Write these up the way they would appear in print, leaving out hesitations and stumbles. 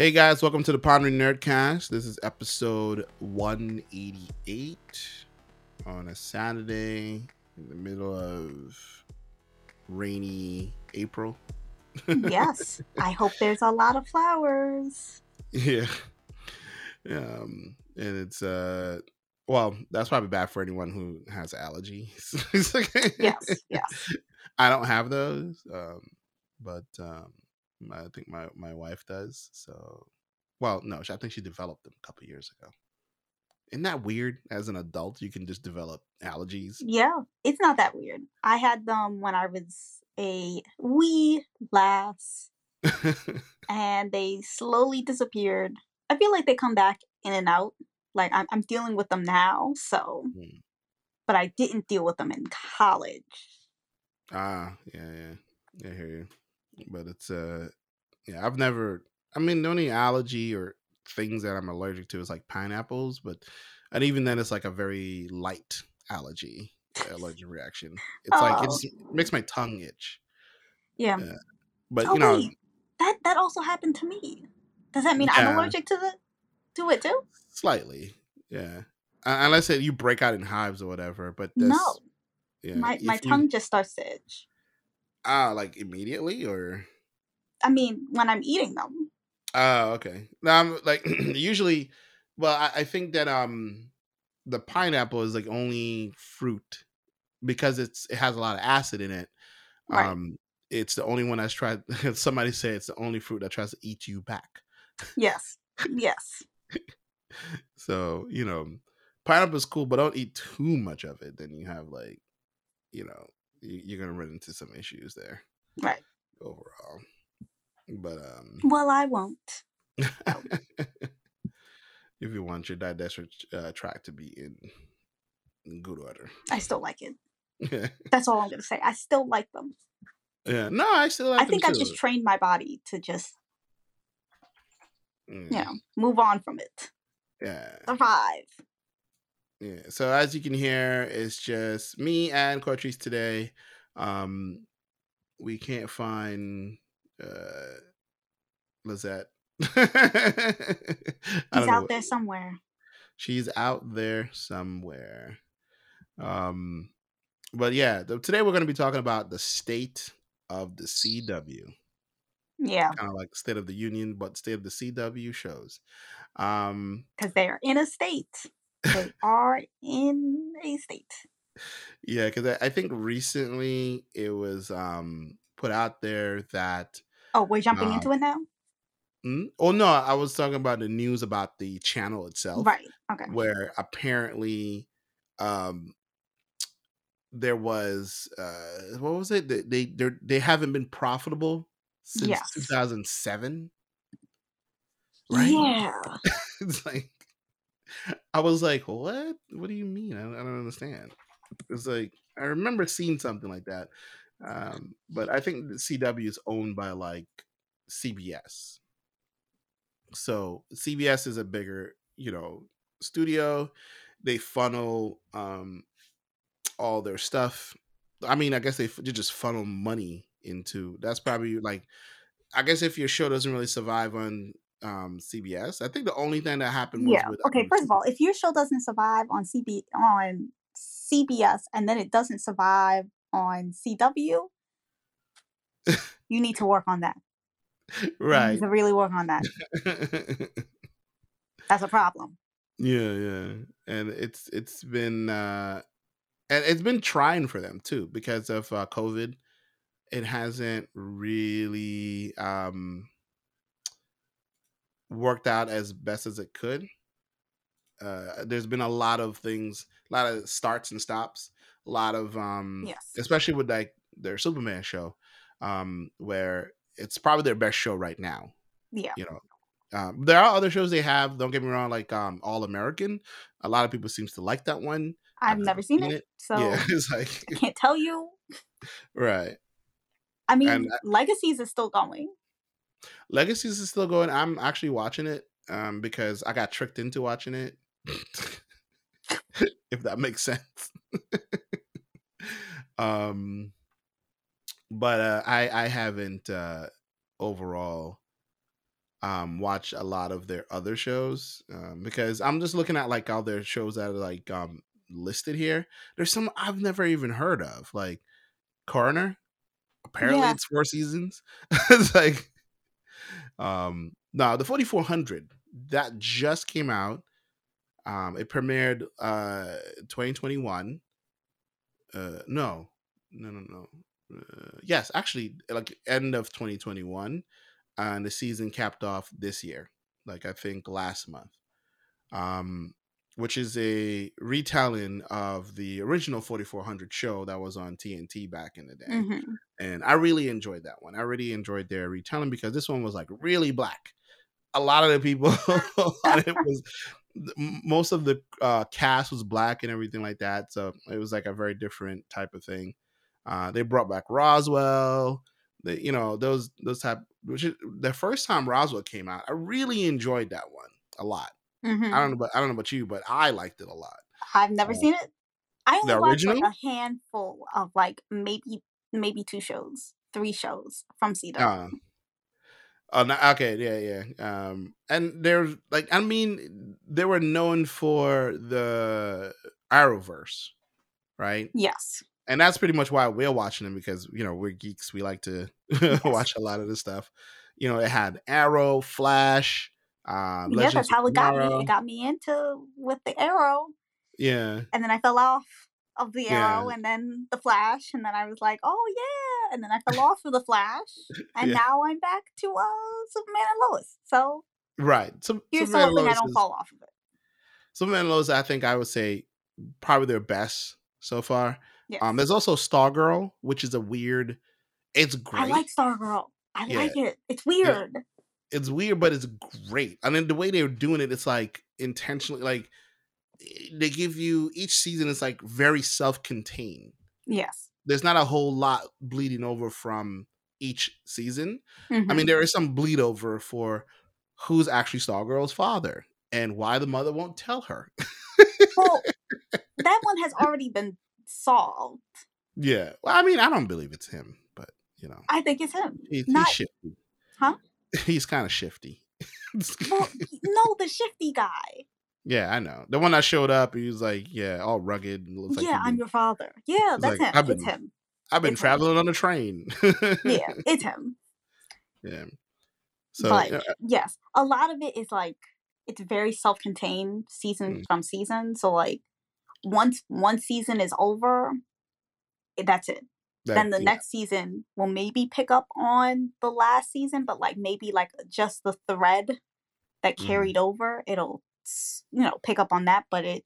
Hey guys, welcome to the Pondering Nerdcast. This is episode 188 on a Saturday in the middle of rainy April. Yes, I hope there's a lot of flowers. Yeah. And it's well, that's probably bad for anyone who has allergies. Yes. I don't have those, but I think my wife does. So, well, no, I think she developed them a couple years ago. Isn't that weird? As an adult, you can just develop allergies. Yeah, it's not that weird. I had them when I was a wee lass, and they slowly disappeared. I feel like they come back in and out. Like I'm dealing with them now. So, But I didn't deal with them in college. Ah, yeah. I hear you. But it's I've never. I mean, the only allergy or things that I'm allergic to is like pineapples, and even then, it's like a very light allergy reaction. It's like it just makes my tongue itch. Yeah, wait, that also happened to me. Does that mean I'm allergic to it too? Slightly, yeah. Unless you break out in hives or whatever, but no, yeah, my tongue just starts to itch. Like immediately, or? I mean, when I'm eating them. Oh, okay. Now I'm like usually. Well, I think that the pineapple is like only fruit because it has a lot of acid in it. Right. It's the only one that's tried. Somebody said it's the only fruit that tries to eat you back. Yes. So pineapple is cool, but don't eat too much of it. Then you have you're gonna run into some issues there, right? Overall, but well, I won't. If you want your digestive tract to be in good order, I still like it. That's all I'm gonna say. I still like them. Yeah, no, I still like them. I think I just trained my body to just, move on from it. Yeah, survive. Yeah, so as you can hear, it's just me and Courtrice today. We can't find Lizette. She's out there somewhere. She's out there somewhere. But yeah, today we're going to be talking about the state of the CW. Yeah. Kind of like State of the Union, but State of the CW shows. Because they are in a state. They are in a state. Yeah, because I think recently it was put out there that... Oh, we're jumping into it now? Oh, no, I was talking about the news about the channel itself. Right, okay. Where apparently there was... what was it? They haven't been profitable since 2007. Right? Yeah. It's like... I was like, what? What do you mean? I don't understand. It's like, I remember seeing something like that. But I think the CW is owned by like CBS. So CBS is a bigger, studio. They funnel all their stuff. I mean, I guess they just funnel money into, that's probably like, I guess if your show doesn't really survive on CBS. I think the only thing that happened was with first of all, if your show doesn't survive on CBS and then it doesn't survive on CW, you need to work on that. Right. You need to really work on that. That's a problem. Yeah. And it's been trying for them too because of COVID. It hasn't really worked out as best as it could. There's been a lot of things, a lot of starts and stops, a lot of especially with like their Superman show, where it's probably their best show right now. Yeah. There are other shows they have, don't get me wrong, like All American. A lot of people seems to like that one. I've never seen it. So yeah, it's like I can't tell you. Right. I mean, Legacies is still going. Legacies is still going. I'm actually watching it because I got tricked into watching it. If that makes sense. But I haven't overall watch a lot of their other shows, because I'm just looking at like all their shows that are like listed here. There's some I've never even heard of, like Coroner. Apparently it's 4 seasons. It's like, no, the 4,400 that just came out. It premiered 2021. Yes, actually, like end of 2021, and the season capped off this year, like I think last month, which is a retelling of the original 4,400 show that was on TNT back in the day. Mm-hmm. And I really enjoyed that one. I really enjoyed their retelling because this one was like really black. A lot of the people, most of the cast was black and everything like that. So it was like a very different type of thing. They brought back Roswell, you know, those type, which is the first time Roswell came out. I really enjoyed that one a lot. Mm-hmm. I don't know about you, but I liked it a lot. I've never seen it. I only watched like a handful of like maybe 3 shows from CW. And they're like, I mean, they were known for the Arrowverse, right? Yes. And that's pretty much why we're watching them, because, you know, we're geeks. We like to watch a lot of this stuff. You know, it had Arrow, Flash. Yeah, that's how it got me. It got me into with the Arrow. Yeah. And then I fell off of the Arrow and then the Flash. And then I was like, oh, yeah. And then I fell off of the Flash. And now I'm back to Superman and Lois. So here's something I don't fall off of it. Superman and Lois, I think I would say probably their best so far. Yes. There's also Stargirl, which is a weird... It's great. I like Stargirl. I like it. It's weird. Yeah. It's weird, but it's great. I mean, the way they're doing it, it's like intentionally, like they give you each season is like very self-contained. Yes. There's not a whole lot bleeding over from each season. Mm-hmm. I mean, there is some bleed over for who's actually Stargirl's father and why the mother won't tell her. Well, that one has already been solved. Yeah. Well, I mean, I don't believe it's him, but you know. I think it's him. He's shifty. Huh? He's kind of shifty. Well, no, the shifty guy. Yeah, I know. The one that showed up, he was like, all rugged. And looks like I'm your father. Yeah, that's like, him. It's him. I've been traveling on a train. Yeah, it's him. Yeah. So, but, yes, a lot of it is like, it's very self-contained season from season. So like once one season is over, that's it. Then the next season will maybe pick up on the last season, but like maybe like just the thread that carried over, it'll, you know, pick up on that. But it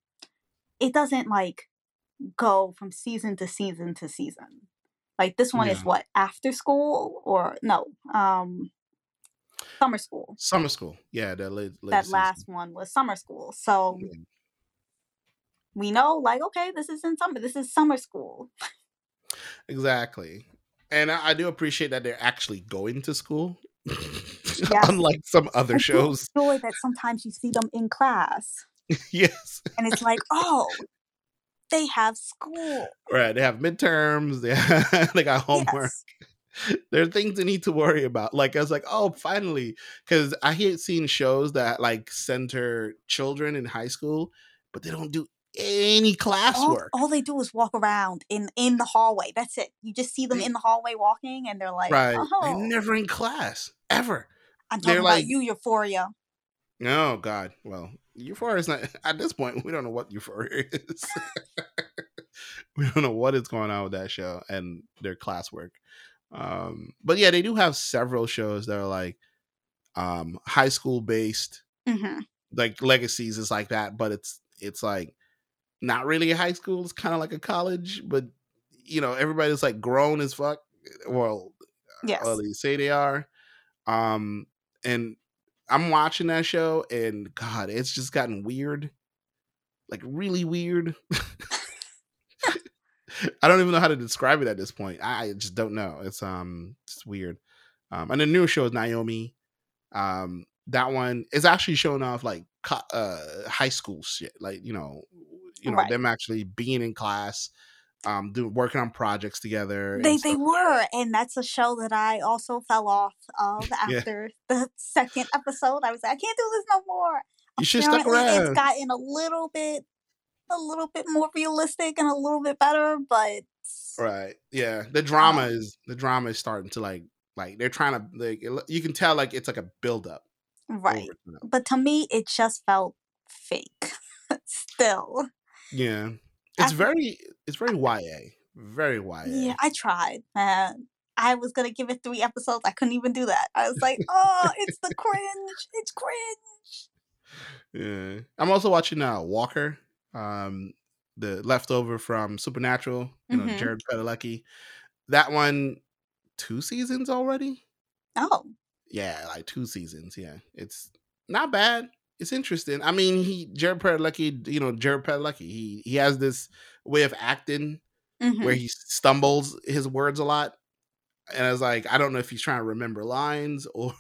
doesn't like go from season to season to season. Like this one is what, after school or no, summer school. Summer school. Yeah. That last one was summer school. So we know like, okay, this is summer school. Exactly. And I do appreciate that they're actually going to school. Unlike some other shows. I enjoy that sometimes you see them in class. Yes. And it's like, oh, they have school. Right. They have midterms. They got homework. Yes. There are things they need to worry about. Like, I was like, oh, finally. Because I hate seeing shows that like center children in high school, but they don't do any classwork. All they do is walk around in the hallway. That's it. You just see them in the hallway walking, and they're like, They're never in class ever. I'm talking about like, Euphoria. Oh God. Well, Euphoria is not at this point. We don't know what Euphoria is. We don't know what is going on with that show and their classwork. But yeah, they do have several shows that are like high school based. Mm-hmm. Like Legacies is like that, but it's like. Not really a high school. It's kind of like a college, but you know, everybody's like grown as fuck. Well, well, they say they are. And I'm watching that show and God, it's just gotten weird. Like really weird. I don't even know how to describe it at this point. I just don't know. It's weird. And the new show is Naomi. That one is actually showing off like high school shit. Like, you know, them actually being in class, working on projects together. They were, and that's a show that I also fell off of after the second episode. I was like, I can't do this no more. You should stick around. It's gotten a little bit more realistic and a little bit better, but the drama is starting to like they're trying to you can tell it's a build up, right? But to me, it just felt fake. Still, yeah, it's very YA, very YA. Yeah, I tried, man. I was gonna give it 3 episodes. I couldn't even do that. I was like, oh, it's the cringe. It's cringe. Yeah, I'm also watching Walker, the leftover from Supernatural. You know, Jared Padalecki. That one, 2 seasons already. Oh, yeah, 2 seasons. Yeah, it's not bad. It's interesting. I mean, Jared Padalecki, he has this way of acting where he stumbles his words a lot. And I was like, I don't know if he's trying to remember lines or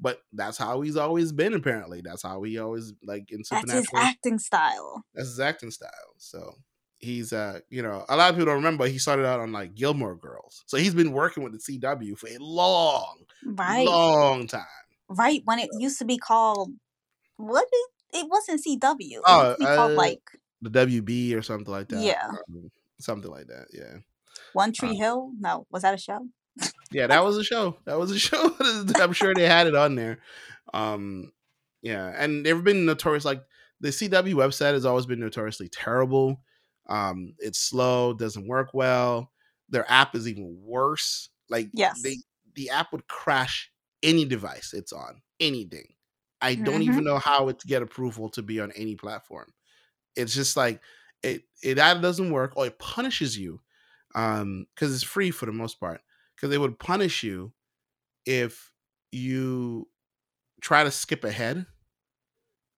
but that's how he's always been, apparently. That's how he always in Supernatural. That's his acting style. So he's a lot of people don't remember he started out on Gilmore Girls. So he's been working with the CW for a long time. Right, when it used to be called it wasn't CW. It was called the WB or something like that. Yeah. Something like that, yeah. One Tree Hill? No. Was that a show? Yeah, that was a show. I'm sure they had it on there. Yeah. And they've been notorious. The CW website has always been notoriously terrible. It's slow, doesn't work well. Their app is even worse. The app would crash any device it's on. Anything. I don't even know how it to get approval to be on any platform. It's just it either doesn't work or it punishes you. Because it's free for the most part. Because they would punish you if you try to skip ahead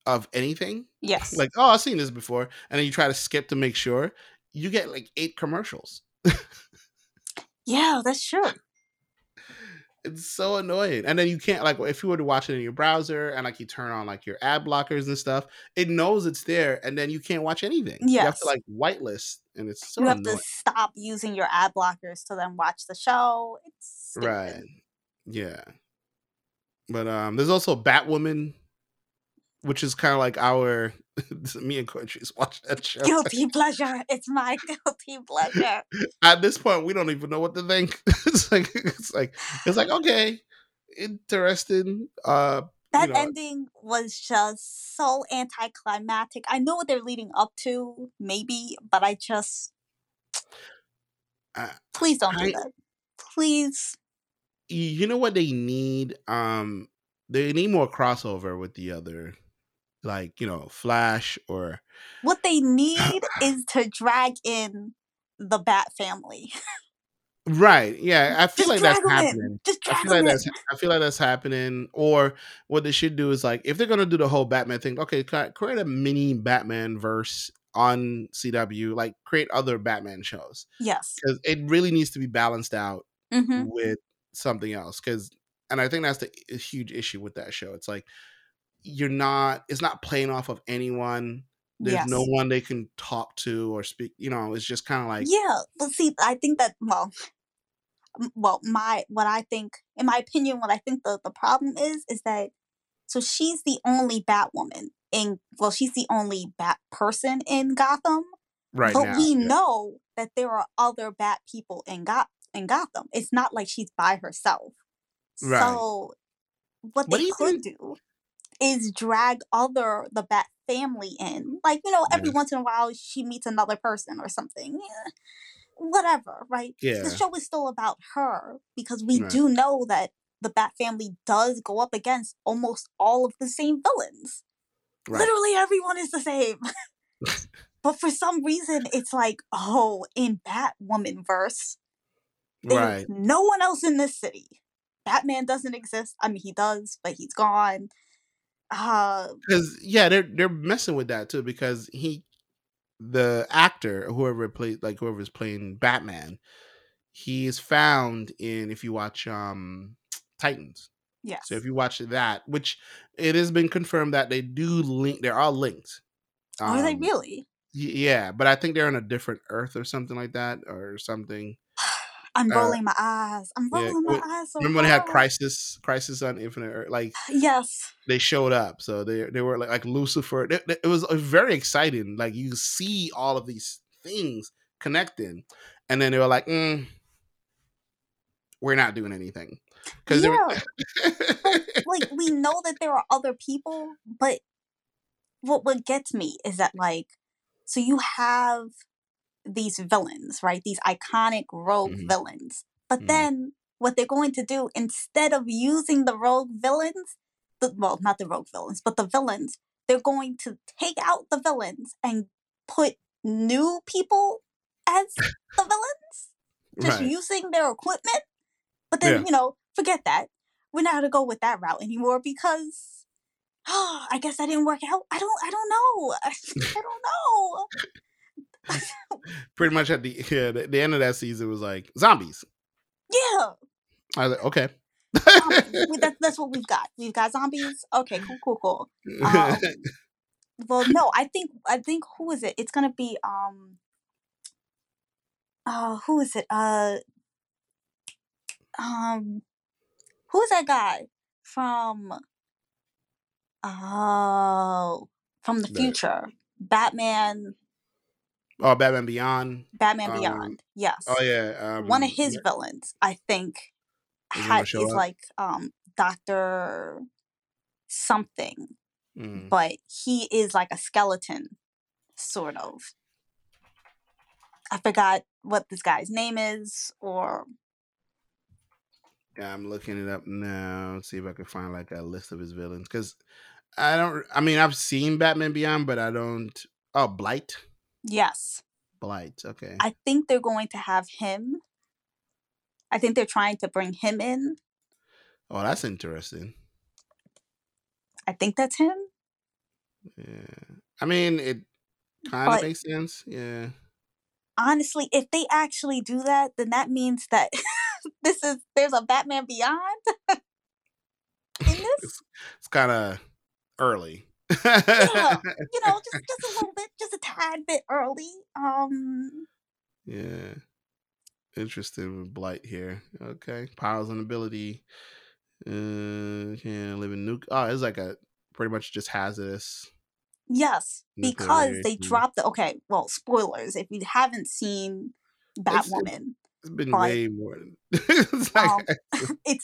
of anything. Yes. I've seen this before. And then you try to skip to make sure. You get 8 commercials. Yeah, that's true. It's so annoying. And then you can't, if you were to watch it in your browser and, you turn on, your ad blockers and stuff, it knows it's there, and then you can't watch anything. Yes. You have to, whitelist, and it's so annoying. You have to stop using your ad blockers to then watch the show. It's stupid. Right. Yeah. But there's also Batwoman, which is kind of our... me and Courtrice watch that show. Guilty pleasure. It's my guilty pleasure. At this point, we don't even know what to think. It's okay, interesting. That ending was just so anticlimactic. I know what they're leading up to, maybe, but I just please don't do that. Please. You know what they need? They need more crossover with the other. Flash or... What they need is to drag in the Bat family. Right. Yeah. I feel that's happening. I feel like that's happening. Or what they should do is if they're going to do the whole Batman thing, okay, create a mini Batman verse on CW, create other Batman shows. Yes. Because it really needs to be balanced out with something else. And I think that's the huge issue with that show. It's it's not playing off of anyone. There's no one they can talk to or speak. It's just kind of yeah. Well, see, I think that, what I think the problem is that, so she's the only Batwoman she's the only Bat person in Gotham. Right. But now, we know that there are other Bat people in Gotham. It's not like she's by herself. Right. So what they could do is drag the Bat family in. Every once in a while she meets another person or something. Yeah. Whatever, right? Yeah. The show is still about her because we do know that the Bat family does go up against almost all of the same villains. Right. Literally everyone is the same. But for some reason it's in Batwoman verse, there's no one else in this city. Batman doesn't exist. I mean, he does, but he's gone. Because they're messing with that too, because the actor, whoever's playing Batman, he is found in, if you watch Titans. Yes. So if you watch that, which it has been confirmed that they do link, they're all linked. Are they really? Yeah, but I think they're on a different Earth or something like that, or something. I'm rolling my eyes. I'm rolling my eyes. So remember when they had Crisis on Infinite Earth? Like, yes, they showed up. So they were like Lucifer. It was very exciting. Like, you see all of these things connecting, and then they were like, "We're not doing anything." Because like, we know that there are other people, but what gets me is that, like, so you have these villains, right? These iconic rogue villains. But then what they're going to do, instead of using the rogue villains, well, not the rogue villains, but the villains, they're going to take out the villains and put new people as the villains, just using their equipment. But then, you know, forget that. We're not going to go with that route anymore because, oh, I guess that didn't work out. I don't know. I don't know. Pretty much at the end of that season was like zombies. Yeah, I was like, okay, that's what we've got. We've got zombies. Okay, cool. Well, no, I think who is it? It's gonna be who is it? Who's that guy from the future? Batman. Oh, Batman Beyond. Beyond, yes. Oh, yeah. One of his villains, I think, he's like Dr. something. But he is like a skeleton, sort of. I forgot what this guy's name is, or... Yeah, I'm looking it up now. Let's see if I can find like a list of his villains. Because I've seen Batman Beyond, but I don't... Oh, Blight. Yes. Blight, okay. I think they're going to have him. I think they're trying to bring him in. Oh, that's interesting. I think that's him. Yeah. I mean, it kind of makes sense. Yeah. Honestly, if they actually do that, then that means that there's a Batman Beyond in this. It's kind of early. Yeah, you know, just a little bit, just a tad bit early. Yeah, interested with Blight here. Okay, powers and ability. Can live in nuke. Oh, it's like a pretty much just hazardous. Yes, because they dropped the. Okay, well, spoilers if you haven't seen Batwoman. It's been way more. It's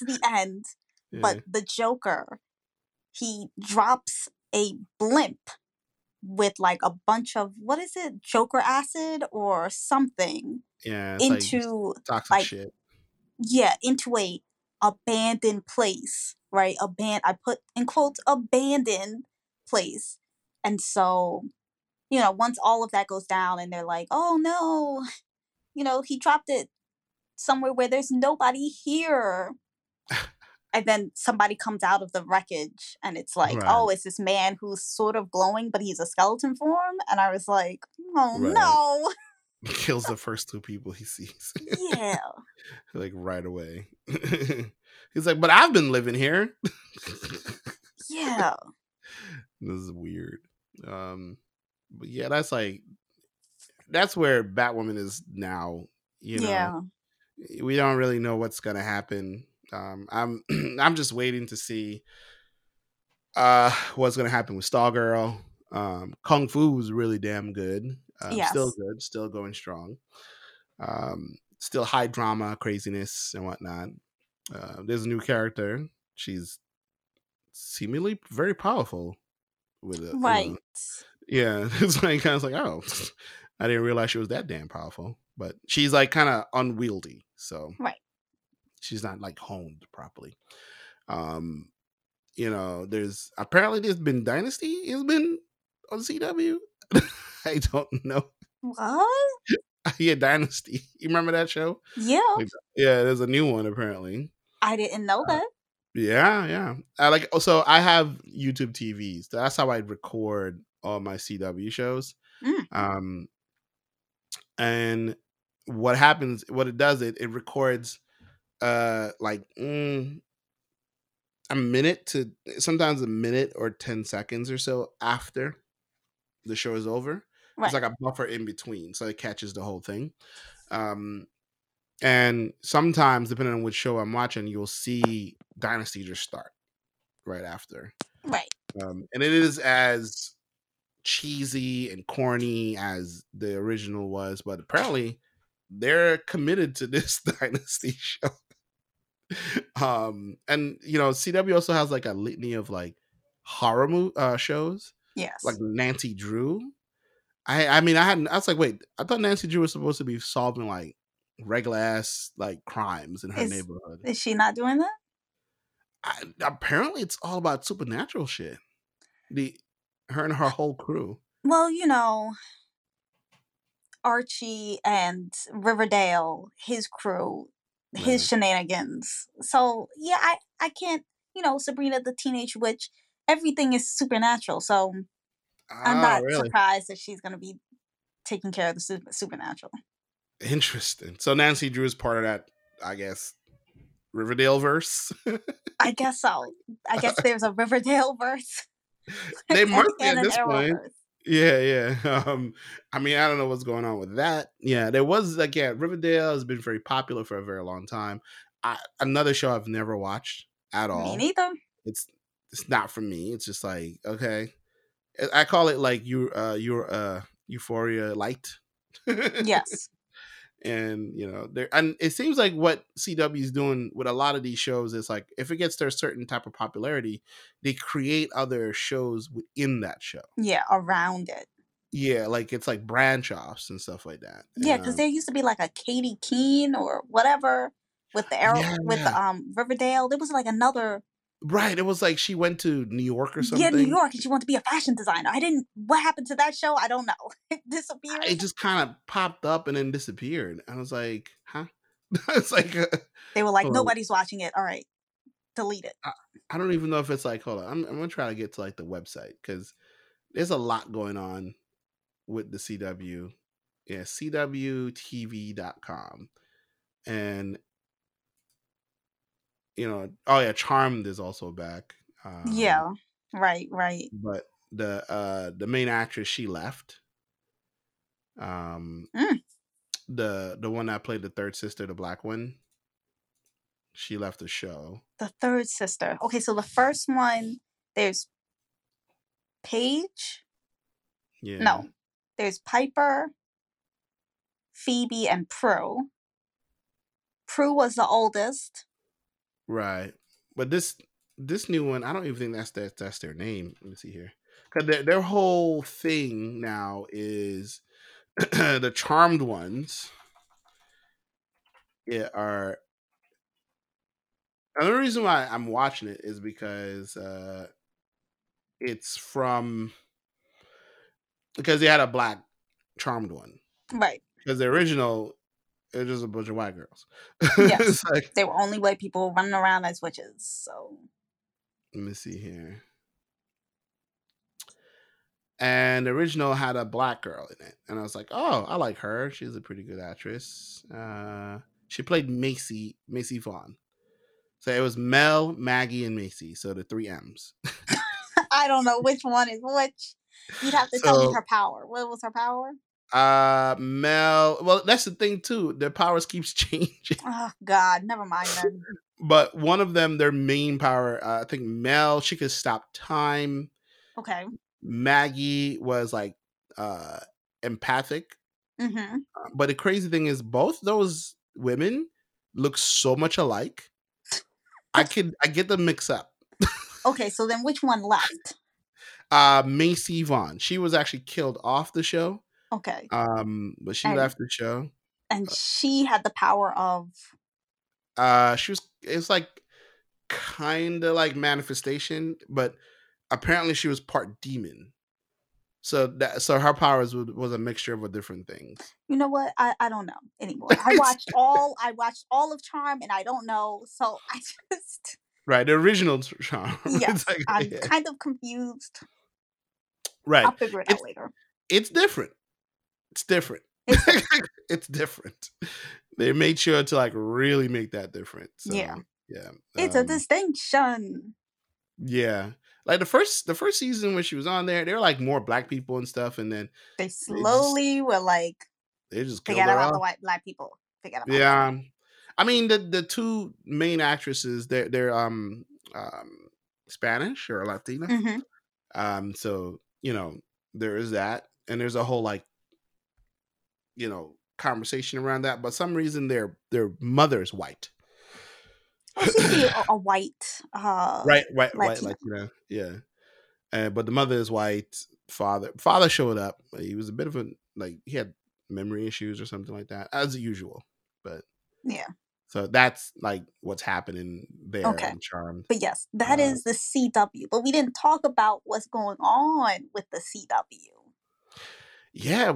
the end, but the Joker, he drops a blimp with like a bunch of Joker acid or something into toxic shit. Yeah, into a abandoned place, right? I put in quotes abandoned place. And so, you know, once all of that goes down and they're like, oh no, you know, he dropped it somewhere where there's nobody here. And then somebody comes out of the wreckage and it's like, oh, it's this man who's sort of glowing, but he's a skeleton form. And I was like, oh, no. He kills the first two people he sees. Yeah. Like right away. He's like, but I've been living here. Yeah. This is weird. But yeah, that's where Batwoman is now. You know, we don't really know what's going to happen. I'm just waiting to see what's gonna happen with Stargirl. Kung Fu was really damn good. Still good, still going strong. Still high drama, craziness and whatnot. There's a new character. She's seemingly very powerful with it. Right. Yeah. It's like I was like, oh, I didn't realize she was that damn powerful. But she's like kinda unwieldy. So right. She's not like honed properly. You know, there's been Dynasty. It's been on CW. I don't know. What? Yeah, Dynasty. You remember that show? Yeah. Like, yeah, there's a new one apparently. I didn't know that. Yeah. I have YouTube TVs. So that's how I record all my CW shows. And what happens? What it does? It records. A minute to sometimes a minute or 10 seconds or so after the show is over, Right. It's like a buffer in between, so it catches the whole thing. And sometimes, depending on which show I'm watching, you'll see Dynasty just start right after. Right. And it is as cheesy and corny as the original was, but apparently they're committed to this Dynasty show. And, you know, CW also has like a litany of like horror shows. Yes. Like Nancy Drew. I was like, wait, I thought Nancy Drew was supposed to be solving like regular ass like crimes in her neighborhood. Is she not doing that? Apparently, it's all about supernatural shit. Her and her whole crew. Well, you know, Archie and Riverdale, his crew, his shenanigans. So yeah, I can't. You know, Sabrina the Teenage Witch. Everything is supernatural. So I'm not surprised that she's going to be taking care of the supernatural. Interesting. So Nancy Drew is part of that, I guess, Riverdale verse. I guess so. I guess there's a Riverdale verse. They must be at this point. Verse. Yeah. I mean, I don't know what's going on with that. Yeah, there was like, Riverdale has been very popular for a very long time. Another show I've never watched at all. Me neither. It's not for me. It's just like, okay. I call it like your Euphoria light. Yes. And, you know, and it seems like what CW is doing with a lot of these shows is like, if it gets to a certain type of popularity, they create other shows within that show. Yeah, around it. Yeah, like it's like branch offs and stuff like that. Yeah, because there used to be like a Katie Keene or whatever with the Arrow, with Riverdale. There was like another. Right, it was like she went to New York or something. Yeah, New York, and she wanted to be a fashion designer. What happened to that show? I don't know. It disappeared. It just kind of popped up and then disappeared. I was like, huh? It's like they were like, nobody's watching it. All right, delete it. I don't even know if it's like, hold on, I'm going to try to get to like the website because there's a lot going on with the CW. Yeah, CWTV.com. And you know, Charmed is also back. Right. But the main actress, she left. The one that played the third sister, the black one, she left the show. The third sister. Okay, so the first one, there's Paige. Yeah. No, there's Piper, Phoebe, and Prue. Prue was the oldest. Right, but this new one, I don't even think that's their name. Let me see here, because their whole thing now is the Charmed ones. Another reason why I'm watching it is because because they had a black Charmed one, right? Because the original. It was just a bunch of white girls. Yes. Like, they were only white people running around as witches. So let me see here. And the original had a black girl in it. And I was like, oh, I like her. She's a pretty good actress. She played Macy Vaughn. So it was Mel, Maggie, and Macy. So the three M's. I don't know which one is which. You'd have to tell me her power. What was her power? Mel. Well, that's the thing too. Their powers keeps changing. Oh God, never mind then. But one of them, their main power, I think Mel, she could stop time. Okay. Maggie was like empathic. Mm-hmm. But the crazy thing is, both those women look so much alike. I get them mixed up. Okay, so then which one left? Macy Vaughn. She was actually killed off the show. Okay. But she left the show. And she had the power of it's like kinda like manifestation, but apparently she was part demon. So her powers was a mixture of different things. You know what? I don't know anymore. I watched all of Charm and I don't know, so I just Right, the original Charm. Yes, like, I'm kind of confused. Right. I'll figure it out later. It's different. It's different. It's different. They made sure to like really make that different. So, yeah. It's a distinction. Yeah. Like the first season when she was on there, they were like more black people and stuff, and then they slowly they got all the white black people. Yeah, I mean the two main actresses, they're Spanish or Latina, mm-hmm. So you know there is that, and there's a whole like you know conversation around that. But some reason their mother is white. Right, Latina. Yeah. But the mother is white. Father showed up. He was a bit of he had memory issues or something like that, as usual. But yeah. So that's like what's happening there. Okay. In Charmed. But yes, that is the CW. But we didn't talk about what's going on with the CW. Yeah,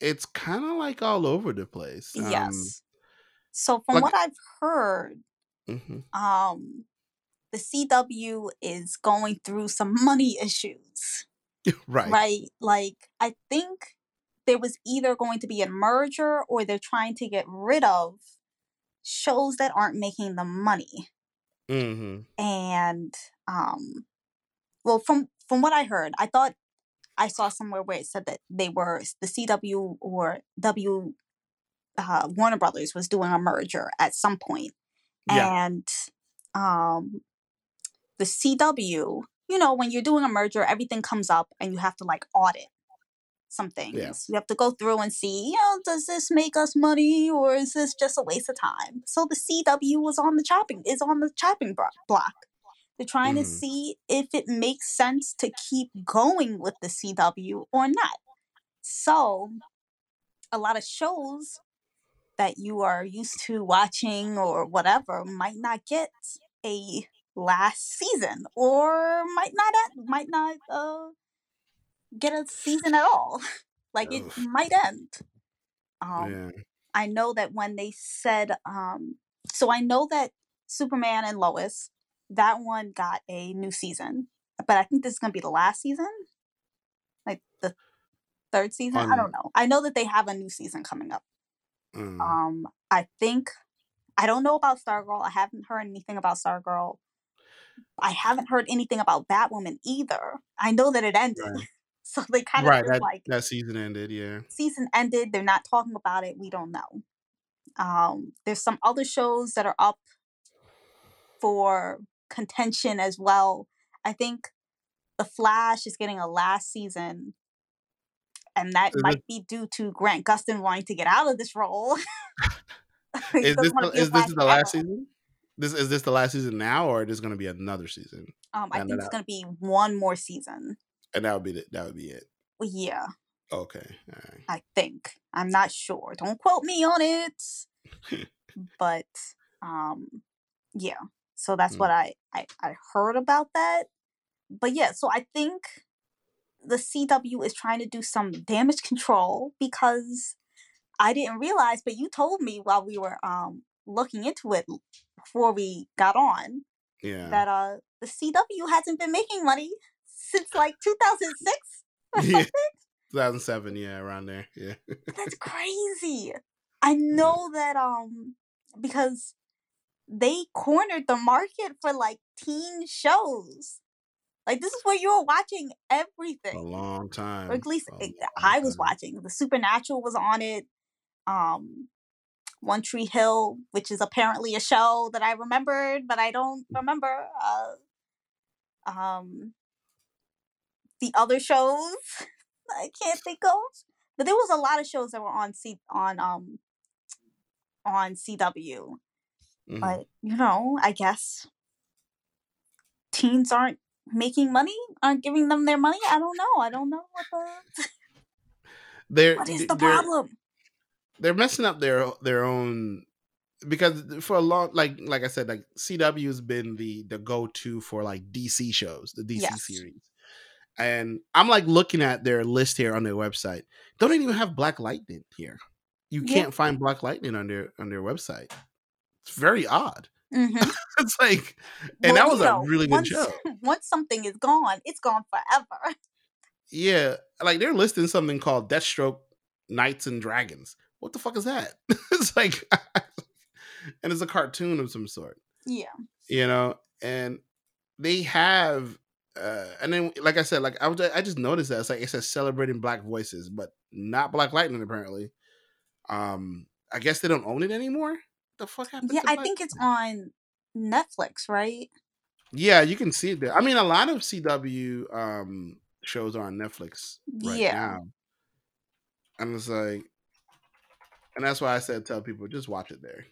it's kind of like all over the place. Yes. So from what I've heard, mm-hmm. The CW is going through some money issues. Right. Right? Like, I think there was either going to be a merger or they're trying to get rid of shows that aren't making the money. Mm-hmm. And, well, from what I heard, I thought I saw somewhere where it said that they were the CW or Warner Brothers was doing a merger at some point. Yeah. And the CW, you know, when you're doing a merger, everything comes up and you have to like audit some things. Yeah. You have to go through and see, does this make us money or is this just a waste of time? So the CW was on the chopping block. They're trying to see if it makes sense to keep going with the CW or not. So a lot of shows that you are used to watching or whatever might not get a last season or might not get a season at all. Like it might end. I know that when they said, so I know that Superman and Lois, that one got a new season, but I think this is going to be the last season. Like the third season. I don't know. I know that they have a new season coming up. I think I don't know about Stargirl. I haven't heard anything about Stargirl. I haven't heard anything about Batwoman either. I know that it ended. Right. So they kind of that season ended, yeah. Season ended, they're not talking about it, we don't know. There's some other shows that are up for contention as well. I think The Flash is getting a last season. And that might be due to Grant Gustin wanting to get out of this role. Is this the last season? Is this the last season now, or is this going to be another season? I think it's going to be one more season. And that would be it. Yeah. Okay. All right. I think. I'm not sure. Don't quote me on it. But yeah. So that's what I heard about that. But yeah. So I think the CW is trying to do some damage control because I didn't realize, but you told me while we were looking into it before we got on that the CW hasn't been making money since like 2006 or something. 2007, around there. Yeah. That's crazy. I know that because they cornered the market for like teen shows. Like, this is where you were watching everything. A long time. Or at least I was watching. The Supernatural was on it. One Tree Hill, which is apparently a show that I remembered, but I don't remember. The other shows I can't think of. But there was a lot of shows that were on CW. Mm-hmm. But, you know, I guess teens aren't making money, aren't giving them their money. I don't know what is the problem. They're messing up their own, because for a long, like I said, like CW has been the go-to for like DC shows, the DC series, and I'm like looking at their list here on their website. Don't even have Black Lightning here. You can't find Black Lightning on their website. It's very odd. Mm-hmm. It's like, and well, that was a really good show. Once something is gone, it's gone forever. Yeah, like they're listing something called Deathstroke, Knights and Dragons. What the fuck is that? It's like, and it's a cartoon of some sort. Yeah, you know, and they have, and then like I said, like I just noticed that it's like it says celebrating Black voices, but not Black Lightning apparently. I guess they don't own it anymore. What the fuck happened? Yeah, I think it's on Netflix, right? Yeah, you can see it there. I mean, a lot of CW shows are on Netflix right now. And it's like, and that's why I said tell people just watch it there.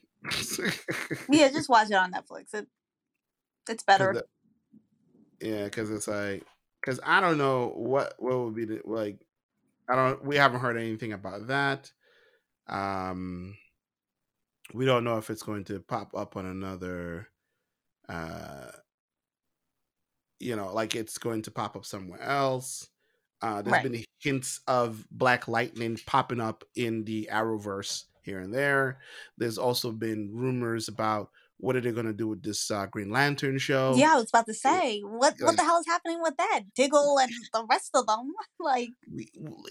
Yeah, just watch it on Netflix. It's better. Because it's like, because I don't know what would be the, like. We haven't heard anything about that. We don't know if it's going to pop up on another. Like it's going to pop up somewhere else. There's been hints of Black Lightning popping up in the Arrowverse here and there. There's also been rumors about what are they going to do with this Green Lantern show. Yeah, I was about to say, what the hell is happening with that? Diggle and the rest of them? Like,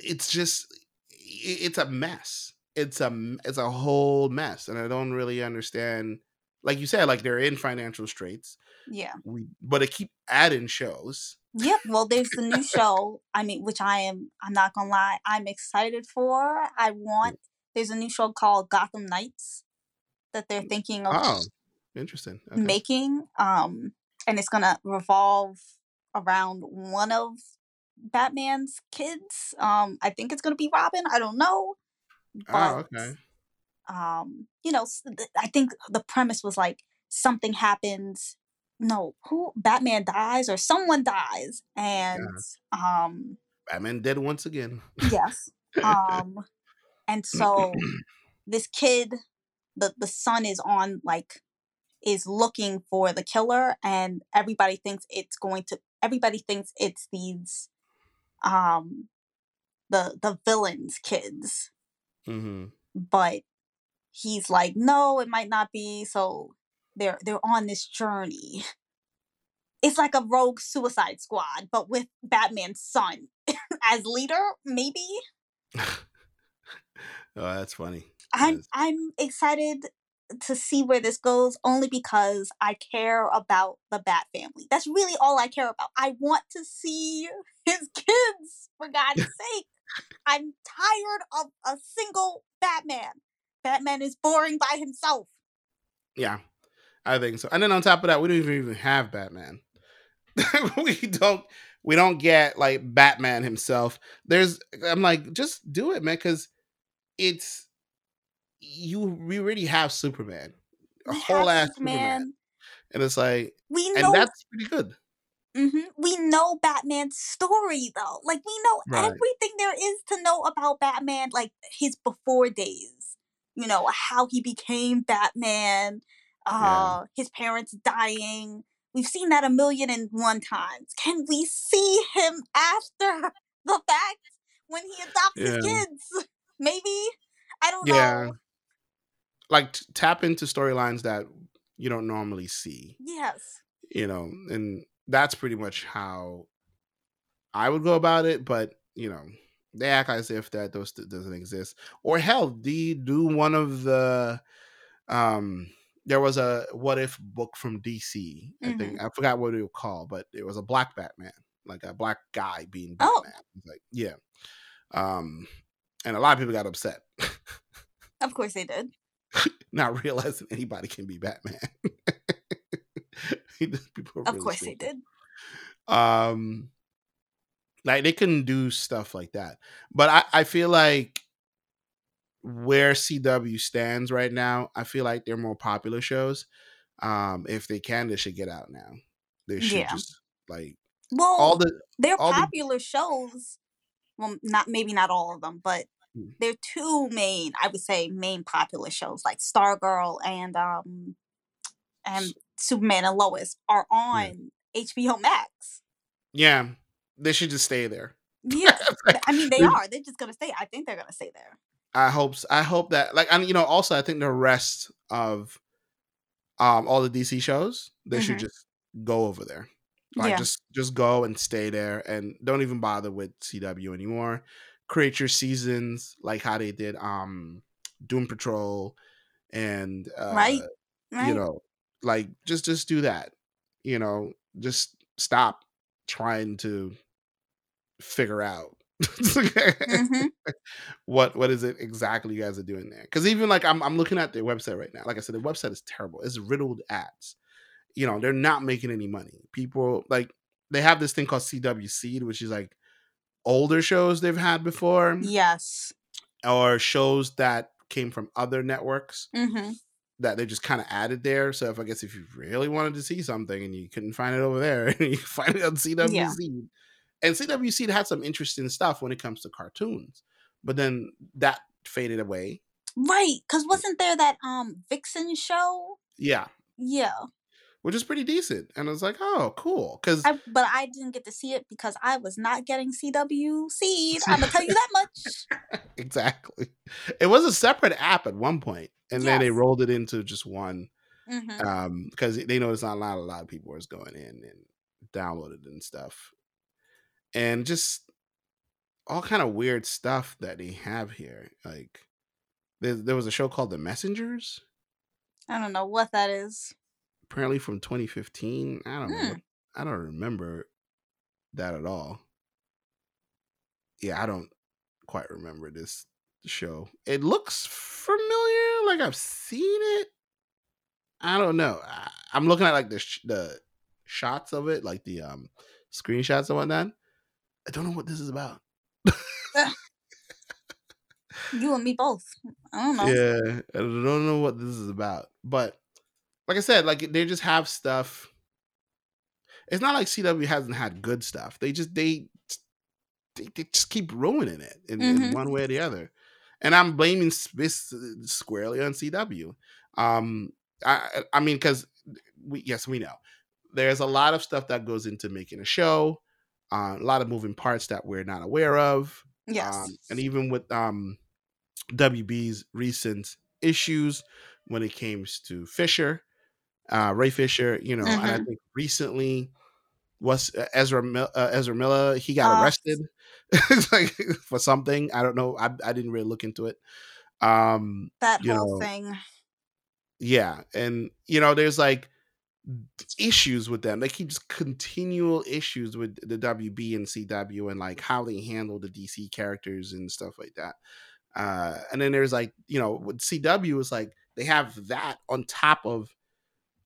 it's just, it's a mess. It's a whole mess. And I don't really understand, like you said, like they're in financial straits. Yeah. But they keep adding shows. Yep. Well, there's the new show. I mean, which I'm not gonna lie, I'm excited for. There's a new show called Gotham Knights that they're thinking of interesting. Okay. Making. And it's gonna revolve around one of Batman's kids. I think it's gonna be Robin. I don't know. But, okay. I think the premise was like something happens. No, Batman dies or someone dies, and Batman dead once again. Yes. And so this kid, the son is on is looking for the killer, and everybody thinks it's these the villain's kids. Mm-hmm. But he's like, no, it might not be, so they're on this journey. It's like a rogue Suicide Squad, but with Batman's son as leader, maybe. Oh, that's funny. I'm excited to see where this goes, only because I care about the Bat family. That's really all I care about. I want to see his kids, for God's sake. I'm tired of a single Batman. Batman is boring by himself. Yeah, I think so. And then on top of that, we don't even have Batman. We don't get like Batman himself. I'm like, just do it, man, because we already have Superman. A whole ass Superman. And it's like, and that's pretty good. Mm-hmm. We know Batman's story though. Like, we know everything there is to know about Batman, like his before days, how he became Batman. His parents dying. We've seen that 1,001,001 times. Can we see him after the fact when he adopts his kids? Maybe? I don't know. Like, tap into storylines that you don't normally see. Yes. And that's pretty much how I would go about it, but, they act as if that doesn't exist. Or hell, do one of the... There was a What If book from DC. I think I forgot what it was called, but it was a Black Batman, like a Black guy being Batman. Oh. And a lot of people got upset. Of course they did. Not realizing anybody can be Batman. Of course they did. Like, they couldn't do stuff like that. But I feel like where CW stands right now, I feel like they're more popular shows. If they can, they should get out now. They should just shows. Well, maybe not all of them, but there are two main, I would say, main popular shows like Stargirl and Superman and Lois are on HBO Max. Yeah, they should just stay there. Yeah, I mean they are. They're just gonna stay. I think they're gonna stay there. I hope that, like, and also I think the rest of all the DC shows, they should just go over there. Like, just go and stay there and don't even bother with CW anymore. Create your seasons, like how they did Doom Patrol and just do that. just stop trying to figure out mm-hmm. what is it exactly you guys are doing there. Because even like I'm looking at their website right now. Like I said, their website is terrible. It's riddled ads. You know, they're not making any money. People like they have this thing called CW Seed, which is like older shows they've had before. Yes. Or shows that came from other networks mm-hmm. that they just kind of added there. So if you really wanted to see something and you couldn't find it over there, you find it on CW Seed. And CW Seed had some interesting stuff when it comes to cartoons, but then that faded away. Right. Because wasn't there that Vixen show? Yeah. Yeah. Which is pretty decent. And I was like, oh, cool. But I didn't get to see it because I was not getting CW Seed. I'm going to tell you that much. Exactly. It was a separate app at one point, and then they rolled it into just one because they noticed not a lot of people was going in and downloaded and stuff. And just all kind of weird stuff that they have here. Like, there was a show called The Messengers. I don't know what that is. Apparently from 2015. I don't remember that at all. Yeah, I don't quite remember this show. It looks familiar, like I've seen it. I don't know. I'm looking at like the shots of it, like the screenshots and whatnot. I don't know what this is about. You and me both. I don't know. Yeah, I don't know what this is about, but. Like I said, like they just have stuff. It's not like CW hasn't had good stuff. They just keep ruining it in one way or the other. And I'm blaming this squarely on CW. I mean, because we know there's a lot of stuff that goes into making a show, a lot of moving parts that we're not aware of. Yes, and even with WB's recent issues when it came to Fisher. Ray Fisher, you know, and I think recently was Ezra Miller. He got arrested for something. I don't know. I didn't really look into it. That whole thing. Yeah. And, you know, there's like issues with them. They keep just continual issues with the WB and CW and like how they handle the DC characters and stuff like that. And then there's like, you know, with CW is like, they have that on top of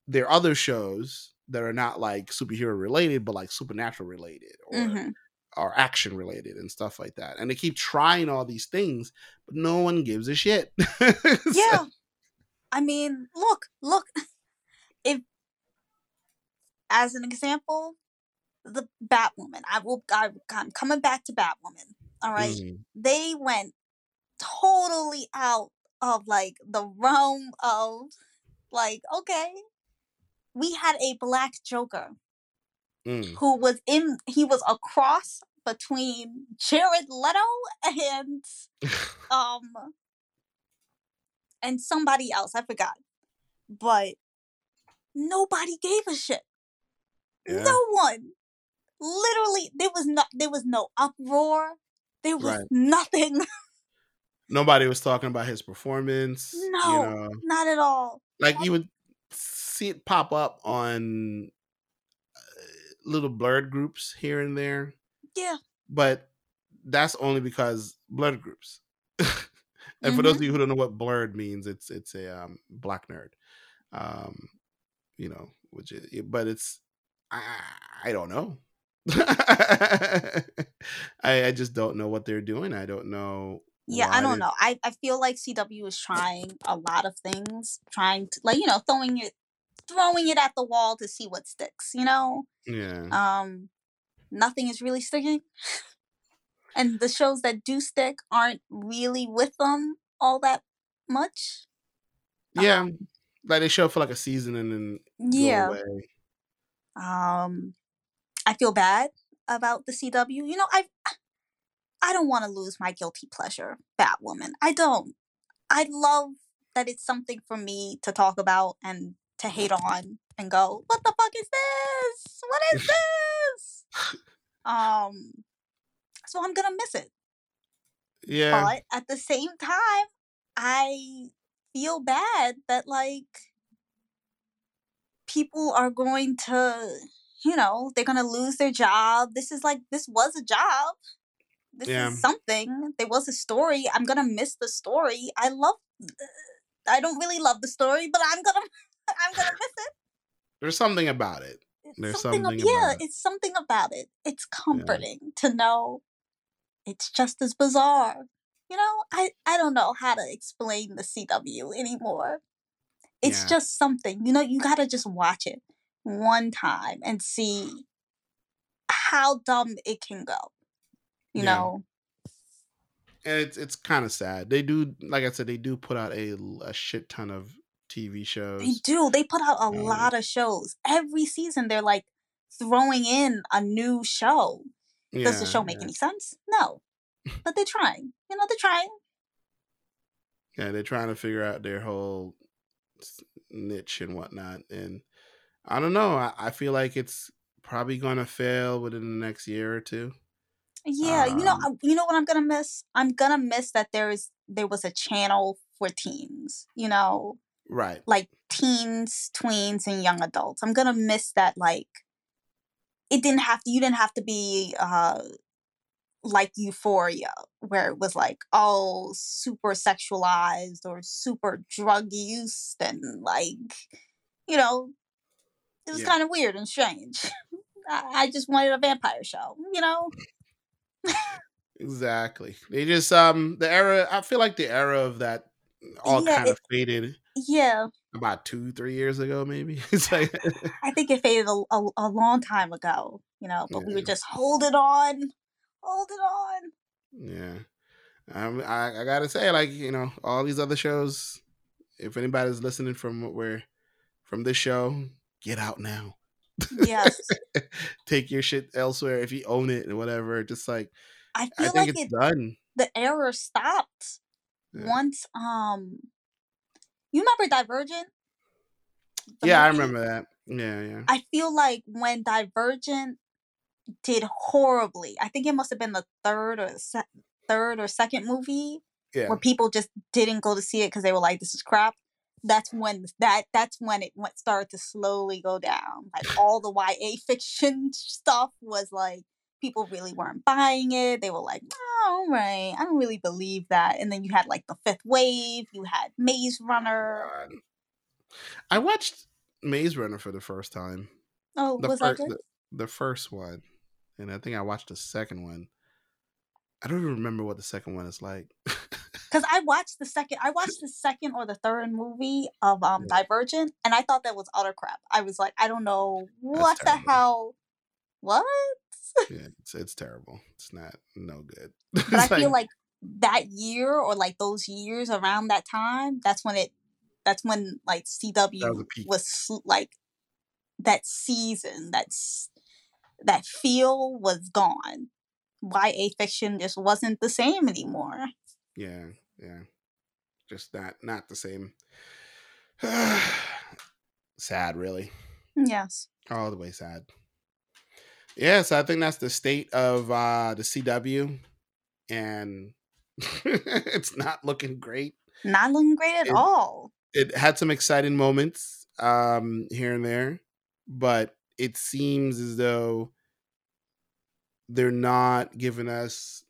their other shows that are not like superhero related, but like supernatural related or action related and stuff like that. And they keep trying all these things, but no one gives a shit. Yeah. I mean, look, if as an example, the Batwoman, I'm coming back to Batwoman. All right. Mm-hmm. They went totally out of like the realm of like, okay, we had a black Joker who was a cross between Jared Leto and and somebody else, I forgot, but nobody gave a shit. Yeah. No one. Literally there was no uproar. There was nothing. Nobody was talking about his performance. No, you know. Not at all. Like you would see it pop up on little blurred groups here and there. Yeah. But that's only because blurred groups. And for those of you who don't know what blurred means, it's a black nerd. You know, which is, but it's I don't know. I just don't know what they're doing. I don't know. Yeah, I don't know. I feel like CW is trying a lot of things, trying to like, you know, throwing it at the wall to see what sticks, you know? Yeah. Nothing is really sticking. And the shows that do stick aren't really with them all that much. Yeah. Like they show for like a season and then go away. I feel bad about the CW. You know, I don't want to lose my guilty pleasure, Batwoman. I don't. I love that it's something for me to talk about and to hate on and go, what the fuck is this? What is this? So I'm going to miss it. Yeah. But at the same time, I feel bad that, like, people are going to you know, they're going to lose their job. This is like, this was a job. This is something. There was a story. I'm going to miss the story. I don't really love the story, but I'm going to miss it. There's something about it. It's something about it. It's comforting to know it's just as bizarre. You know, I don't know how to explain the CW anymore. It's just something. You know, you got to just watch it one time and see how dumb it can go. You know? And it's kind of sad. They do, like I said, they do put out a shit ton of TV shows. They do. They put out a lot of shows. Every season, they're like throwing in a new show. Does the show make any sense? No. But they're trying. You know, they're trying. Yeah, they're trying to figure out their whole niche and whatnot. And I don't know. I feel like it's probably going to fail within the next year or two. Yeah. You know what I'm going to miss? I'm going to miss that there was a channel for teens, you know? Right. Like teens, tweens, and young adults. I'm going to miss that, like, you didn't have to be like Euphoria, where it was like all super sexualized or super drug use and like, you know, it was kind of weird and strange. I just wanted a vampire show, you know? Exactly. They just, the era, I feel like the era of that all kind of faded. Yeah. About 2-3 years ago, maybe. It's like I think it faded a long time ago, you know, but we would just hold it on. Yeah. I gotta say, like, you know, all these other shows, if anybody's listening from this show, get out now. Yes. Take your shit elsewhere if you own it and whatever. Just like, I think it's done. The error stopped once. You remember Divergent? I remember that. Yeah. I feel like when Divergent did horribly, I think it must have been the third or second movie where people just didn't go to see it because they were like, "This is crap." That's when it started to slowly go down. Like all the YA fiction stuff was like people really weren't buying it. They were like, "Oh, all right, I don't really believe that." And then you had like the Fifth Wave. You had Maze Runner. I watched Maze Runner for the first time. Oh, was that good? The first one, and I think I watched the second one. I don't even remember what the second one is like. Because I watched the second or the third movie of Divergent, and I thought that was utter crap. I was like, I don't know what the hell. What? Yeah, it's terrible. It's not no good. But I feel like that year or like those years around that time, that's when like CW was like that season. That feel was gone. YA fiction just wasn't the same anymore. Yeah. Just not the same. Sad, really. Yes. All the way sad. Yeah, so I think that's the state of the CW. And it's not looking great. Not looking great at all. It had some exciting moments here and there. But it seems as though they're not giving us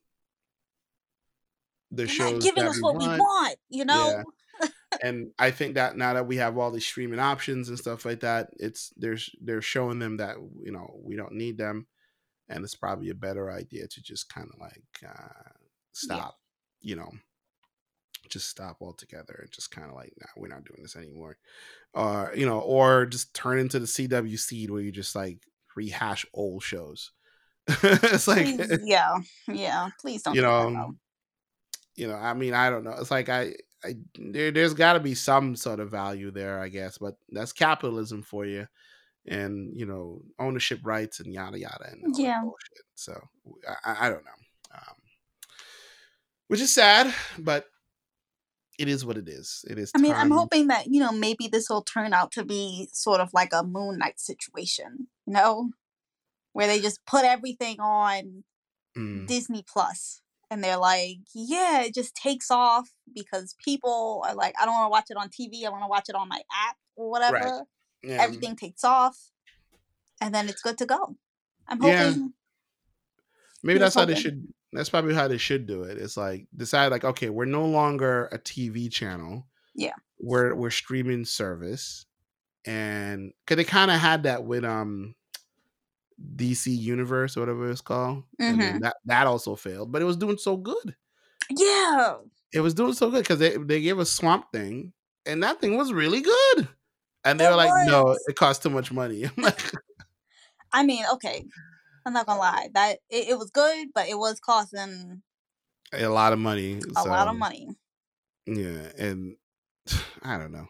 the shows. They're not giving us what we want, you know? Yeah. And I think that now that we have all these streaming options and stuff like that, they're showing them that, you know, we don't need them. And it's probably a better idea to just kind of like stop, you know, just stop altogether and just kind of like, nah, we're not doing this anymore. You know, or just turn into the CW Seed where you just like rehash old shows. It's like, please, yeah. Please don't. You know, I mean, I don't know. It's like there's got to be some sort of value there, I guess. But that's capitalism for you, and you know, ownership rights and yada yada and all that bullshit. So I don't know, which is sad, but it is what it is. It is. I mean, I'm hoping that, you know, maybe this will turn out to be sort of like a Moon Knight situation, you know, where they just put everything on Disney Plus and they're like, yeah, it just takes off because people are like, I don't want to watch it on TV. I want to watch it on my app or whatever. Right. Yeah. Everything takes off. and then it's good to go. I'm hoping. Yeah. Maybe that's how they should. That's probably how they should do it. It's like decide like, okay, we're no longer a TV channel. Yeah, we're streaming service, and because they kind of had that with DC Universe or whatever it's called, and then that also failed, but it was doing so good. Yeah, it was doing so good because they gave us Swamp Thing, and that thing was really good, and they were like, no, it costs too much money. I'm like, I mean, okay. I'm not gonna lie, that it was good, but it was costing a lot of money. Yeah, and I don't know,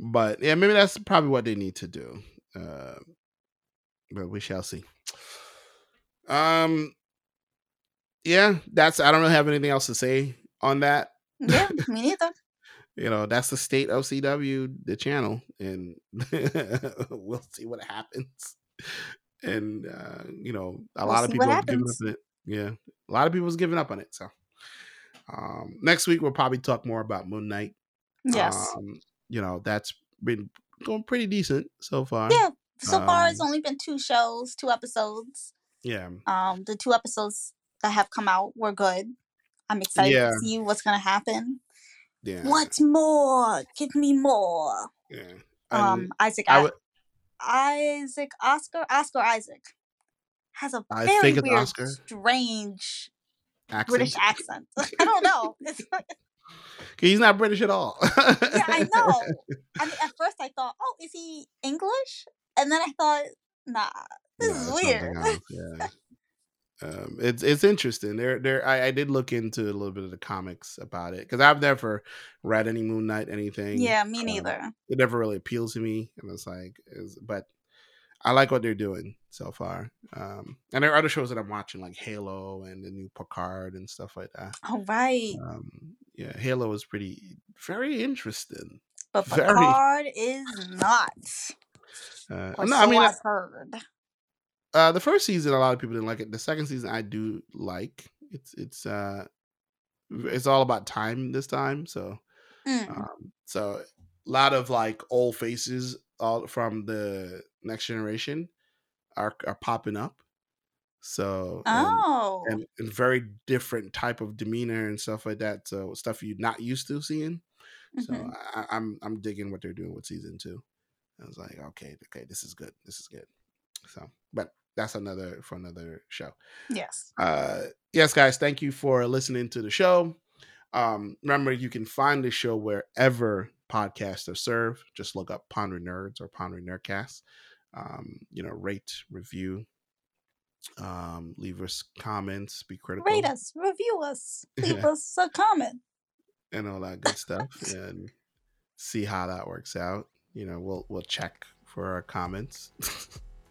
but yeah, maybe that's probably what they need to do. But we shall see. Yeah, that's. I don't really have anything else to say on that. Yeah, me neither. You know, that's the state of CW, the channel, and we'll see what happens. And you know, a lot of people have given up on it. Yeah, a lot of people's giving up on it. So next week we'll probably talk more about Moon Knight. Yes, you know, that's been going pretty decent so far. Yeah, so far it's only been two episodes. Yeah, the two episodes that have come out were good. I'm excited to see what's gonna happen. Yeah, what's more? Give me more. Yeah, Oscar Isaac has a very weird, strange accent. British accent. I don't know. It's like, he's not British at all. Yeah, I know. I mean, at first I thought, oh, is he English? And then I thought, nah, this is weird. Yeah. It's interesting. I did look into a little bit of the comics about it because I've never read any Moon Knight anything. Yeah, me neither. It never really appealed to me, and but I like what they're doing so far. And there are other shows that I'm watching, like Halo and the new Picard and stuff like that. Oh right. Yeah, Halo is very interesting, but Picard is not. I've heard. The first season, a lot of people didn't like it. The second season, I do like. It's all about time this time. So, so a lot of like old faces all from the Next Generation are popping up. So, and very different type of demeanor and stuff like that. So stuff you're not used to seeing. Mm-hmm. So I'm digging what they're doing with season 2. I was like, okay, this is good. This is good. So, but. That's another show. Yes. Yes, guys. Thank you for listening to the show. Remember, you can find the show wherever podcasts are served. Just look up Pondering Nerds or Pondering Nerdcast. You know, rate, review, leave us comments, be critical. Rate us, review us, leave us a comment, and all that good stuff. And see how that works out. You know, we'll check for our comments.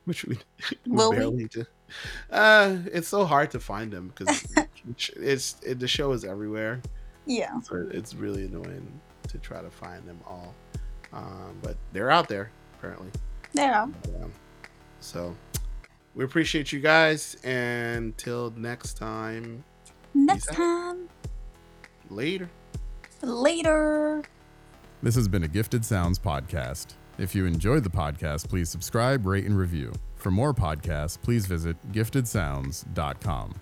Which we barely do. It's so hard to find them because it's the show is everywhere. Yeah, so it's really annoying to try to find them all. But they're out there apparently. They are. So we appreciate you guys, and till next time. Later. This has been a Gifted Sounds podcast. If you enjoyed the podcast, please subscribe, rate, and review. For more podcasts, please visit giftedsounds.com.